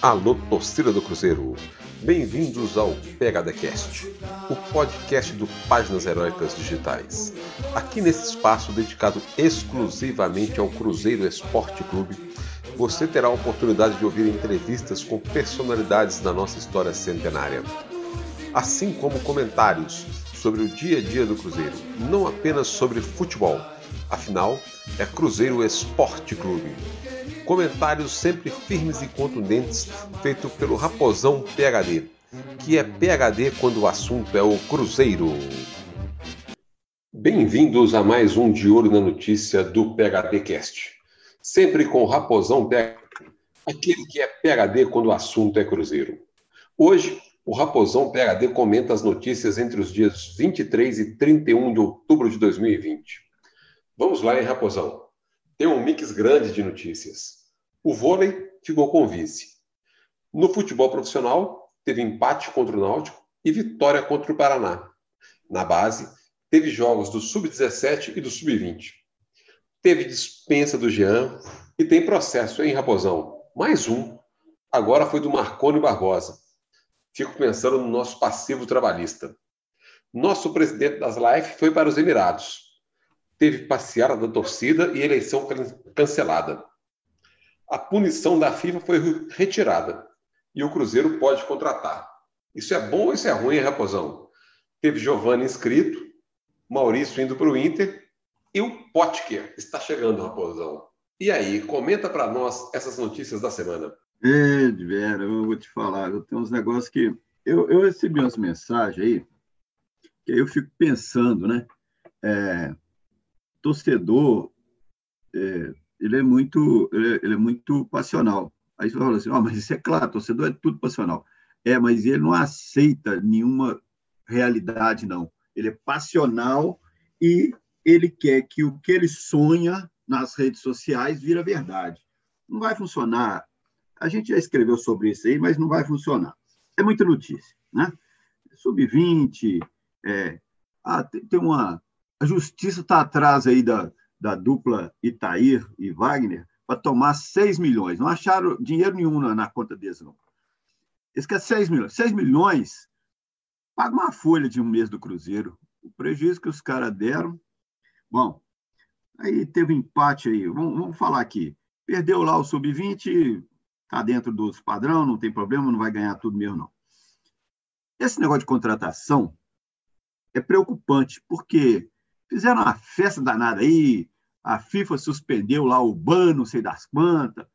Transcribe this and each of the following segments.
Alô, torcida do Cruzeiro! Bem-vindos ao PHDcast, o podcast do Páginas Heróicas Digitais. Aqui nesse espaço dedicado exclusivamente ao Cruzeiro Esporte Clube, você terá a oportunidade de ouvir entrevistas com personalidades da nossa história centenária, assim como comentários sobre o dia a dia do Cruzeiro, não apenas sobre futebol, afinal, é Cruzeiro Esporte Clube. Comentários sempre firmes e contundentes feito pelo Raposão PHD, que é PHD quando o assunto é o Cruzeiro. Bem-vindos a mais um De Olho na Notícia do PHDcast, sempre com o Raposão PHD, aquele que é PHD quando o assunto é Cruzeiro. Hoje, o Raposão PHD comenta as notícias entre os dias 23 e 31 de outubro de 2020. Vamos lá, hein, Raposão? Tem um mix grande de notícias. O vôlei ficou com vice. No futebol profissional, teve empate contra o Náutico e vitória contra o Paraná. Na base, teve jogos do Sub-17 e do Sub-20. Teve dispensa do Jean e tem processo, hein, Raposão? Mais um. Agora foi do Marconi Barbosa. Fico pensando no nosso passivo trabalhista. Nosso presidente das lives foi para os Emirados. Teve passeada da torcida e eleição cancelada. A punição da FIFA foi retirada e o Cruzeiro pode contratar. Isso é bom ou isso é ruim, hein, Raposão? Teve Giovani inscrito, Maurício indo para o Inter e o Pottker está chegando, Raposão. E aí, comenta para nós essas notícias da semana. É, de vera, eu vou te falar, eu tenho uns negócios que... Eu recebi umas mensagens aí, que eu fico pensando, né? Torcedor, ele é muito passional. Aí você fala assim, mas isso é claro, torcedor é tudo passional. Mas ele não aceita nenhuma realidade, não. Ele é passional e ele quer que o que ele sonha nas redes sociais vira verdade. Não vai funcionar. A gente já escreveu sobre isso aí, mas não vai funcionar. É muita notícia, né? Sub-20, tem uma... A justiça está atrás aí da dupla Itair e Wagner para tomar 6 milhões. Não acharam dinheiro nenhum na conta deles, não. Eles querem 6 milhões. 6 milhões paga uma folha de um mês do Cruzeiro. O prejuízo que os caras deram. Bom, aí teve empate aí. Vamos falar aqui. Perdeu lá o Sub-20, está dentro dos padrão, não tem problema, não vai ganhar tudo mesmo, não. Esse negócio de contratação é preocupante, porque... Fizeram uma festa danada aí, a FIFA suspendeu lá o ban, não sei das quantas.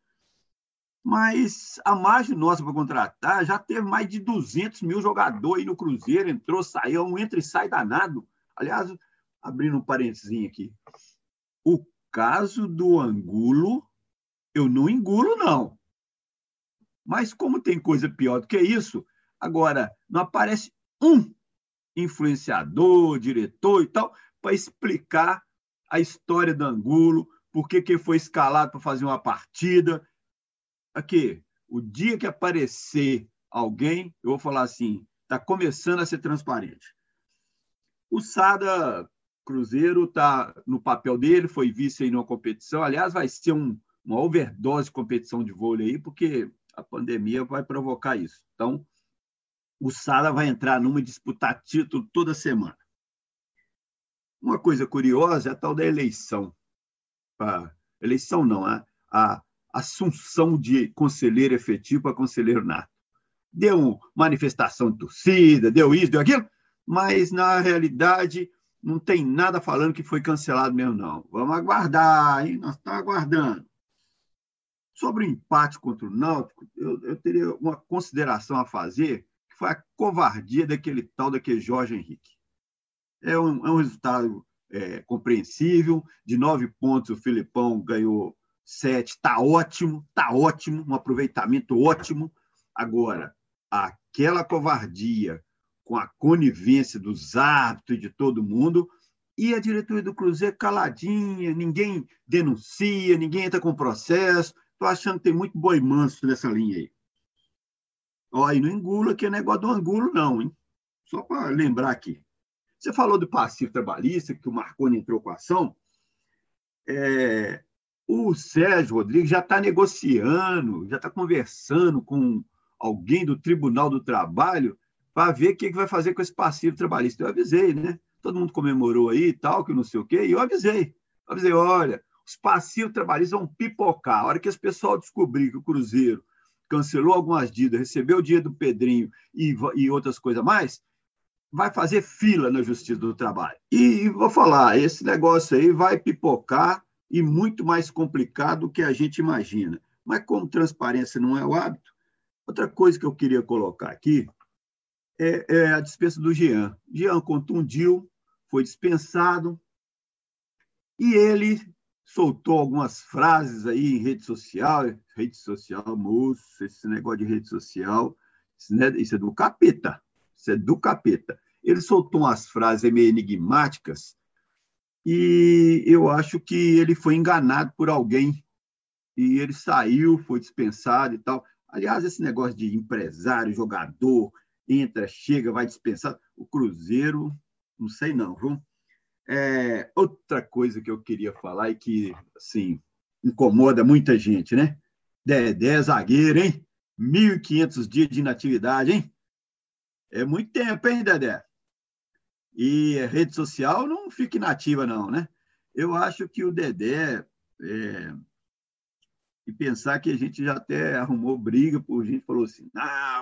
Mas a margem nossa para contratar já teve mais de 200 mil jogadores aí no Cruzeiro, entrou, saiu, um entra e sai danado. Aliás, abrindo um parentezinho aqui, o caso do Angulo, eu não engulo, não. Mas como tem coisa pior do que isso, agora não aparece um influenciador, diretor e tal... para explicar a história do Angulo, por que ele foi escalado para fazer uma partida. Aqui, o dia que aparecer alguém, eu vou falar assim, está começando a ser transparente. O Sada Cruzeiro está no papel dele, foi vice aí numa competição, aliás, vai ser uma overdose de competição de vôlei aí, porque a pandemia vai provocar isso. Então, o Sada vai entrar numa e disputar título toda semana. Uma coisa curiosa é a tal da eleição. Eleição não, a assunção de conselheiro efetivo para conselheiro nato. Deu uma manifestação de torcida, deu isso, deu aquilo, mas, na realidade, não tem nada falando que foi cancelado mesmo, não. Vamos aguardar, hein? Nós estamos aguardando. Sobre o empate contra o Náutico, eu teria uma consideração a fazer, que foi a covardia daquele Jorge Henrique. É um resultado compreensível. De 9 pontos, o Filipão ganhou 7. Está ótimo. Um aproveitamento ótimo. Agora, aquela covardia com a conivência dos árbitros e de todo mundo e a diretoria do Cruzeiro caladinha, ninguém denuncia, ninguém entra com processo. Estou achando que tem muito boi manso nessa linha aí. E não engula, que é negócio do Angulo, não, hein? Só para lembrar aqui. Você falou do passivo trabalhista, que o Marconi entrou com a ação. O Sérgio Rodrigues já está negociando, já está conversando com alguém do Tribunal do Trabalho para ver o que vai fazer com esse passivo trabalhista. Eu avisei, né? Todo mundo comemorou aí e tal, que não sei o quê, e eu avisei. Olha, os passivos trabalhistas vão pipocar. A hora que esse pessoal descobrir que o Cruzeiro cancelou algumas dívidas, recebeu o dinheiro do Pedrinho e outras coisas mais, vai fazer fila na Justiça do Trabalho. E vou falar, esse negócio aí vai pipocar e muito mais complicado do que a gente imagina. Mas como transparência não é o hábito, outra coisa que eu queria colocar aqui é a dispensa do Jean. Jean contundiu, foi dispensado, e ele soltou algumas frases aí em rede social. Rede social, moço, esse negócio de rede social, isso é do capeta. Isso é do capeta. Ele soltou umas frases meio enigmáticas e eu acho que ele foi enganado por alguém. E ele saiu, foi dispensado e tal. Aliás, esse negócio de empresário, jogador, entra, chega, vai dispensar. O Cruzeiro, não sei não, viu? Outra coisa que eu queria falar e que, assim, incomoda muita gente, né? Dedé, zagueiro, hein? 1.500 dias de inatividade, hein? É muito tempo, hein, Dedé? E a rede social não fica inativa, não, né? Eu acho que o Dedé... E pensar que a gente já até arrumou briga, por gente falou assim,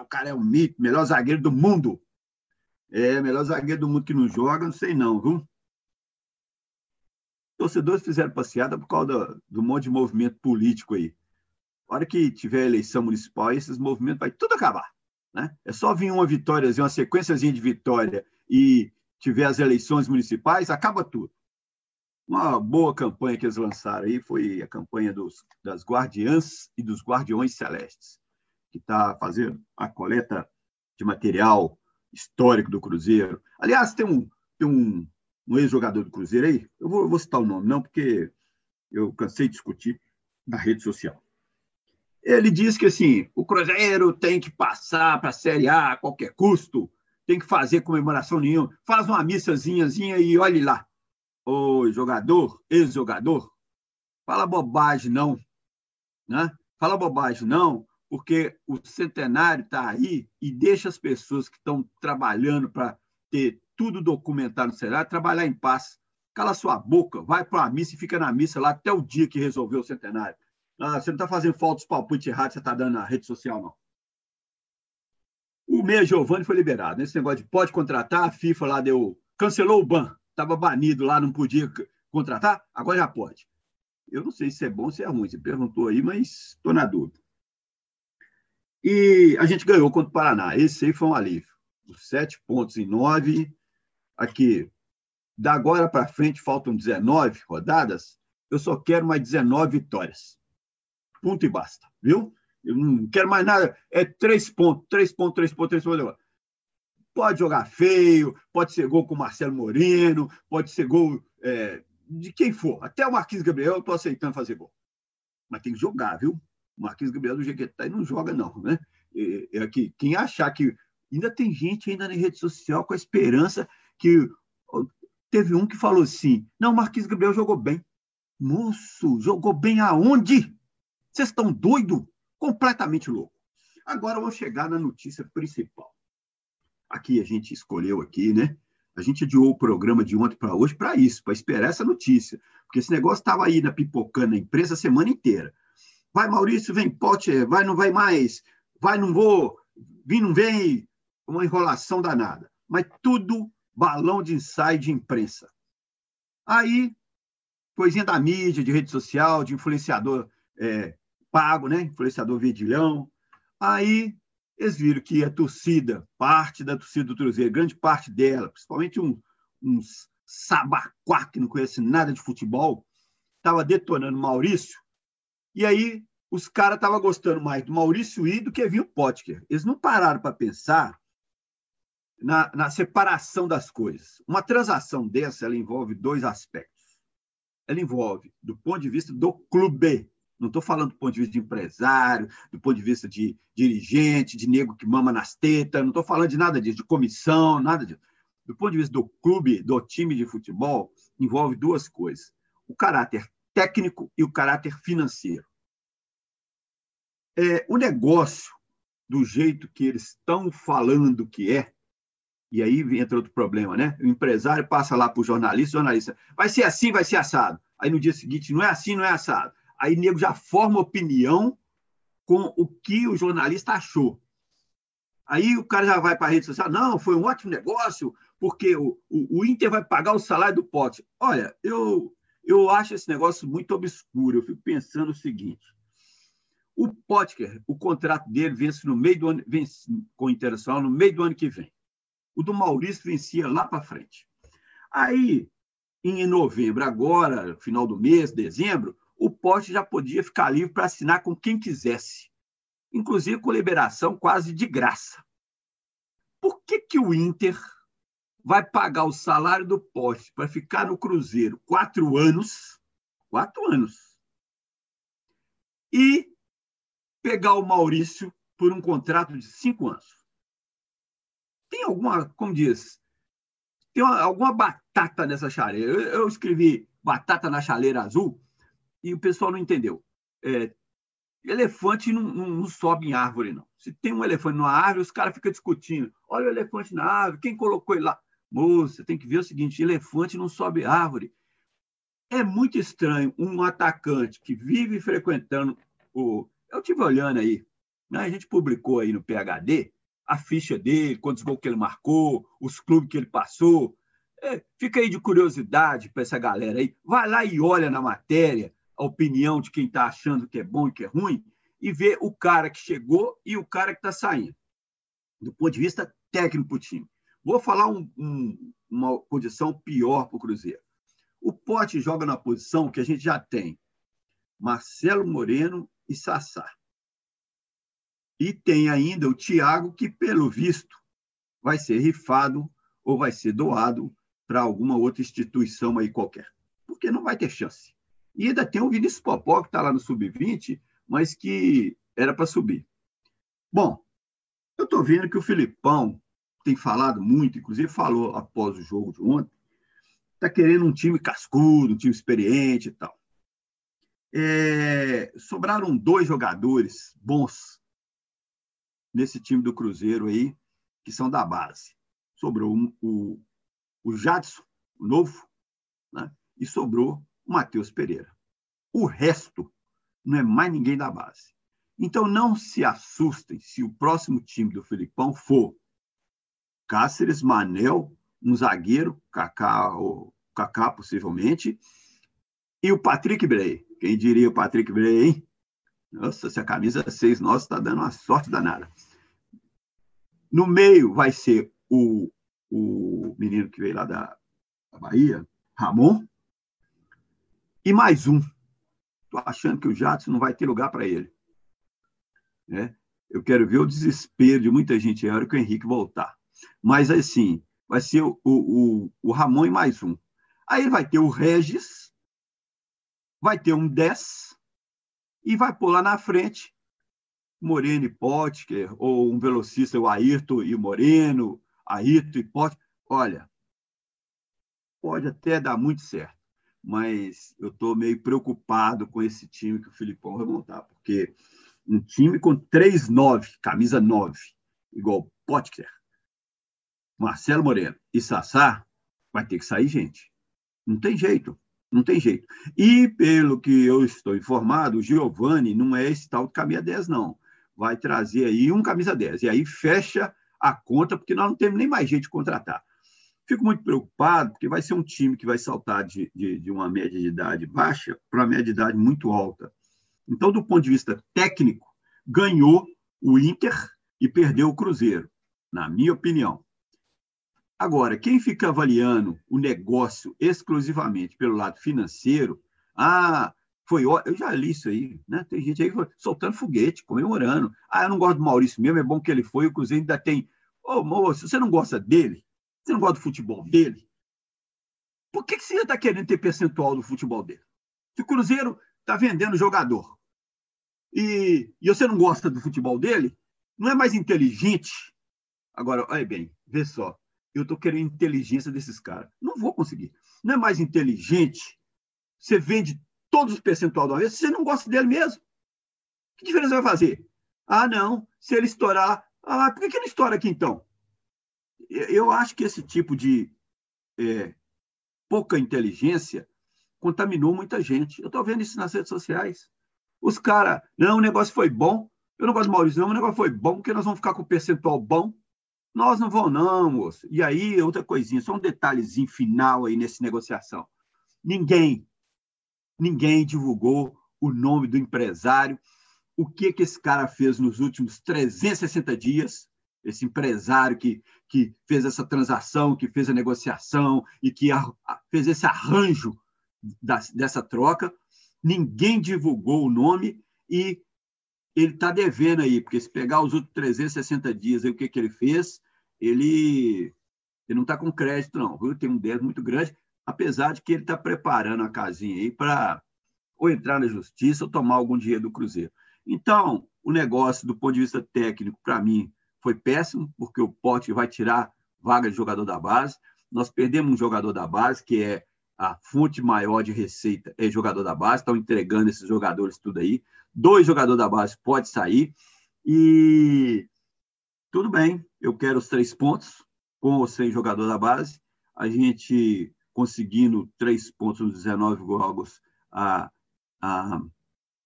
o cara é um mito, melhor zagueiro do mundo. Melhor zagueiro do mundo que não joga, não sei não, viu? Torcedores fizeram passeada por causa do monte de movimento político aí. Na hora que tiver eleição municipal, esses movimentos vai tudo acabar, né? É só vir uma vitória, uma sequenciazinha de vitória e tiver as eleições municipais, acaba tudo. Uma boa campanha que eles lançaram aí foi a campanha das guardiãs e dos guardiões celestes, que está fazendo a coleta de material histórico do Cruzeiro. Aliás, tem um ex-jogador do Cruzeiro aí, eu vou citar o nome, não, porque eu cansei de discutir na rede social. Ele diz que assim, o Cruzeiro tem que passar para a Série A a qualquer custo, tem que fazer comemoração nenhuma, faz uma missazinhazinha e olhe lá. Ô jogador, ex-jogador, fala bobagem não, né? Fala bobagem não, porque o centenário está aí e deixa as pessoas que estão trabalhando para ter tudo documentado no cenário, trabalhar em paz. Cala sua boca, vai para a missa e fica na missa lá até o dia que resolveu o centenário. Você não está fazendo falta, os palpites errados, você está dando na rede social, não. O meia Giovani foi liberado, né? Esse negócio de pode contratar, a FIFA lá cancelou o ban, estava banido lá, não podia contratar, agora já pode. Eu não sei se é bom ou se é ruim, você perguntou aí, mas estou na dúvida. E a gente ganhou contra o Paraná, esse aí foi um alívio. Os 7 pontos em 9... Aqui, da agora para frente, faltam 19 rodadas, eu só quero mais 19 vitórias. Ponto e basta, viu? Eu não quero mais nada, é 3 pontos. Pode jogar feio, pode ser gol com o Marcelo Moreno, pode ser gol de quem for. Até o Marquinhos Gabriel eu estou aceitando fazer gol. Mas tem que jogar, viu? O Marquinhos Gabriel do jeito que tá, ele não joga não, né? Aqui, quem achar que... Ainda tem gente ainda na rede social com a esperança... que teve um que falou assim, não, Marquinhos Gabriel jogou bem. Moço, jogou bem aonde? Vocês estão doidos? Completamente louco. Agora vamos chegar na notícia principal. Aqui a gente escolheu aqui, né? A gente adiou o programa de ontem para hoje para isso, para esperar essa notícia. Porque esse negócio estava aí pipocando na imprensa a semana inteira. Vai, Maurício, vem, Pottker, vai, não vai mais, vai, não vou, vim, não vem, uma enrolação danada. Mas tudo balão de ensaio de imprensa. Aí, coisinha da mídia, de rede social, de influenciador pago, né? Influenciador verdilhão. Aí, eles viram que a torcida, parte da torcida do Cruzeiro, grande parte dela, principalmente uns sabaquá que não conhece nada de futebol, estava detonando o Maurício. E aí, os caras estavam gostando mais do Maurício e do que vinha o Pottker. Eles não pararam para pensar na separação das coisas. Uma transação dessa, ela envolve 2 aspectos. Ela envolve, do ponto de vista do clube, não estou falando do ponto de vista de empresário, do ponto de vista de dirigente, de nego que mama nas tetas, não estou falando de nada disso, de comissão, nada disso. Do ponto de vista do clube, do time de futebol, envolve 2 coisas. O caráter técnico e o caráter financeiro. O negócio, do jeito que eles estão falando que é, e aí entra outro problema, né? O empresário passa lá para o jornalista, vai ser assim, vai ser assado. Aí no dia seguinte, não é assim, não é assado. Aí o nego já forma opinião com o que o jornalista achou. Aí o cara já vai para a rede social, não, foi um ótimo negócio, porque o Inter vai pagar o salário do Pottker. Olha, eu acho esse negócio muito obscuro. Eu fico pensando o seguinte, o Pottker, o contrato dele vence no meio do ano, vence com o Internacional no meio do ano que vem. O do Maurício vencia lá para frente. Aí, em novembro, agora, final do mês, dezembro, o Pottker já podia ficar livre para assinar com quem quisesse, inclusive com liberação quase de graça. Por que que o Inter vai pagar o salário do Pottker para ficar no Cruzeiro 4 anos, 4 anos, e pegar o Maurício por um contrato de 5 anos? Tem alguma, como diz, tem alguma batata nessa chaleira. Eu escrevi batata na chaleira azul e o pessoal não entendeu. Elefante não sobe em árvore, não. Se tem um elefante numa árvore, os caras ficam discutindo. Olha o elefante na árvore, quem colocou ele lá? Moça, tem que ver o seguinte, elefante não sobe árvore. É muito estranho um atacante que vive frequentando o... Eu estive olhando aí, né? A gente publicou aí no PHD a ficha dele, quantos gols que ele marcou, os clubes que ele passou. Fica aí de curiosidade para essa galera aí. Vai lá e olha na matéria a opinião de quem está achando que é bom e que é ruim, e ver o cara que chegou e o cara que está saindo, do ponto de vista técnico para o time. Vou falar uma condição pior para o Cruzeiro. O Pottker joga na posição que a gente já tem Marcelo Moreno e Sassá. E tem ainda o Thiago, que, pelo visto, vai ser rifado ou vai ser doado para alguma outra instituição aí qualquer, porque não vai ter chance. E ainda tem o Vinícius Popó, que está lá no Sub-20, mas que era para subir. Bom, eu estou vendo que o Filipão tem falado muito, inclusive falou após o jogo de ontem, está querendo um time cascudo, um time experiente e tal. Sobraram 2 jogadores bons nesse time do Cruzeiro aí, que são da base. Sobrou o Jadson, o novo, né? E sobrou Matheus Pereira. O resto não é mais ninguém da base. Então, não se assustem se o próximo time do Filipão for Cáceres, Manel, um zagueiro, Cacá possivelmente, e o Patrick Brei. Quem diria o Patrick Brei, hein? Nossa, essa camisa 6 nossa está dando uma sorte danada. No meio vai ser o menino que veio lá da Bahia, Ramon, e mais um. Estou achando que o Jadson não vai ter lugar para ele, né? Eu quero ver o desespero de muita gente. É hora que o Henrique voltar. Mas, assim, vai ser o Ramon e mais um. Aí vai ter o Regis, vai ter um 10 e vai pôr lá na frente Moreno e Pottker, ou um velocista, o Ayrton e o Moreno, Ayrton e Pottker. Olha, pode até dar muito certo, mas eu estou meio preocupado com esse time que o Filipão vai montar, porque um time com 3-9, camisa 9, igual Pottker, Marcelo Moreno e Sassá, vai ter que sair gente. Não tem jeito, não tem jeito. E, pelo que eu estou informado, o Giovani não é esse tal de camisa 10, não. Vai trazer aí um camisa 10, e aí fecha a conta, porque nós não temos nem mais gente de contratar. Fico muito preocupado, porque vai ser um time que vai saltar de uma média de idade baixa para uma média de idade muito alta. Então, do ponto de vista técnico, ganhou o Inter e perdeu o Cruzeiro, na minha opinião. Agora, quem fica avaliando o negócio exclusivamente pelo lado financeiro, foi eu já li isso aí, né? Tem gente aí soltando foguete, comemorando. Eu não gosto do Maurício mesmo, é bom que ele foi, o Cruzeiro ainda tem... Ô, moço, você não gosta dele? Você não gosta do futebol dele? Por que você já está querendo ter percentual do futebol dele? Se o Cruzeiro está vendendo jogador e você não gosta do futebol dele, não é mais inteligente? Agora, olha bem, vê só. Eu estou querendo inteligência desses caras. Não vou conseguir. Não é mais inteligente? Você vende todos os percentual de uma vez, se você não gosta dele mesmo, que diferença vai fazer? Ah, não, se ele estourar... Ah, por que ele estoura aqui, então? Eu acho que esse tipo de pouca inteligência contaminou muita gente. Eu estou vendo isso nas redes sociais. Os caras, não, o negócio foi bom. Eu não gosto do Maurício, não, o negócio foi bom, porque nós vamos ficar com o percentual bom. Nós não vamos, não, moço. E aí, outra coisinha, só um detalhezinho final aí nessa negociação. Ninguém divulgou o nome do empresário, o que que esse cara fez nos últimos 360 dias, esse empresário que fez essa transação, que fez a negociação e que fez esse arranjo dessa troca. Ninguém divulgou o nome e ele está devendo aí, porque se pegar os outros 360 dias, aí, o que que ele fez, ele não está com crédito, não. Viu? Tem um débito muito grande, apesar de que ele está preparando a casinha aí para ou entrar na justiça ou tomar algum dinheiro do Cruzeiro. Então, o negócio, do ponto de vista técnico, para mim, foi péssimo, porque o Pottker vai tirar vaga de jogador da base. Nós perdemos um jogador da base, que é a fonte maior de receita, é jogador da base, estão entregando esses jogadores tudo aí. 2 jogadores da base podem sair. E tudo bem, eu quero os 3 pontos com ou sem jogador da base. A gente conseguindo 3 pontos nos 19 jogos,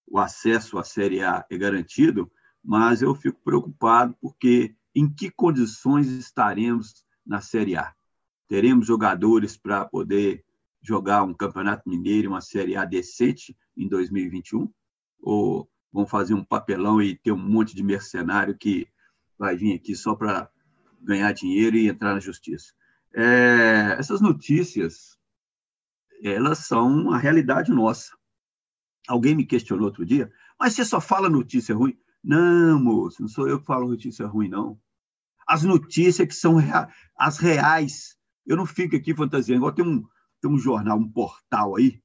o acesso à Série A é garantido, mas eu fico preocupado porque em que condições estaremos na Série A? Teremos jogadores para poder jogar um Campeonato Mineiro e uma Série A decente em 2021? Ou vão fazer um papelão e ter um monte de mercenário que vai vir aqui só para ganhar dinheiro e entrar na justiça? Essas notícias, elas são a realidade nossa. Alguém me questionou outro dia, mas você só fala notícia ruim? Não, moço, não sou eu que falo notícia ruim, não. As notícias que são as reais. Eu não fico aqui fantasiando. Igual tem um jornal, um portal aí,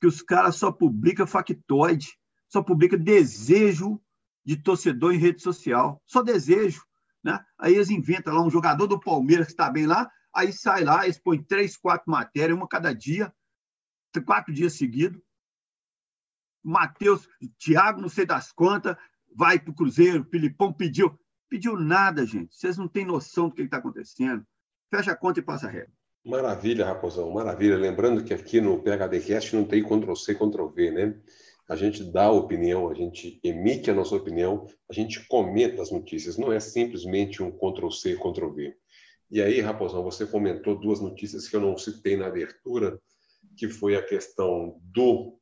que os caras só publicam factoide, só publicam desejo de torcedor em rede social. Só desejo. Né? Aí eles inventam lá um jogador do Palmeiras que está bem lá, aí sai lá, eles põem 3, 4 matérias, uma cada dia, 4 dias seguidos. Matheus, Thiago, não sei das quantas, vai para o Cruzeiro, Filipão pediu. Pediu nada, gente. Vocês não têm noção do que está acontecendo. Fecha a conta e passa a régua. Maravilha, Raposão, maravilha. Lembrando que aqui no PHDcast não tem Ctrl-C, Ctrl-V, né? A gente dá a opinião, a gente emite a nossa opinião, a gente comenta as notícias. Não é simplesmente um Ctrl-C, Ctrl-V. E aí, Raposão, você comentou 2 notícias que eu não citei na abertura, que foi a questão do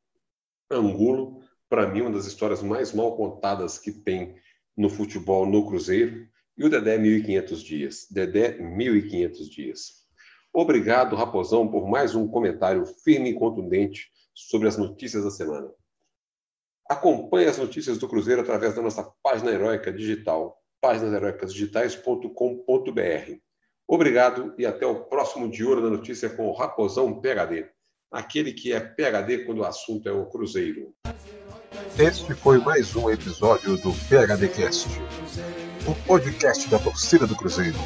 Angulo, para mim, uma das histórias mais mal contadas que tem no futebol no Cruzeiro, e o Dedé 1.500 dias. Dedé 1.500 dias. Obrigado, Raposão, por mais um comentário firme e contundente sobre as notícias da semana. Acompanhe as notícias do Cruzeiro através da nossa página heróica digital, páginasheroicasdigitais.com.br. Obrigado e até o próximo De Olho na Notícia com o Raposão PHD. Aquele que é PHD quando o assunto é o Cruzeiro. Este foi mais um episódio do PHDcast, o podcast da torcida do Cruzeiro.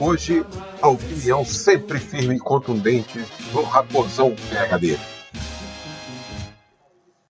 Hoje, a opinião sempre firme e contundente do Raposão PHD.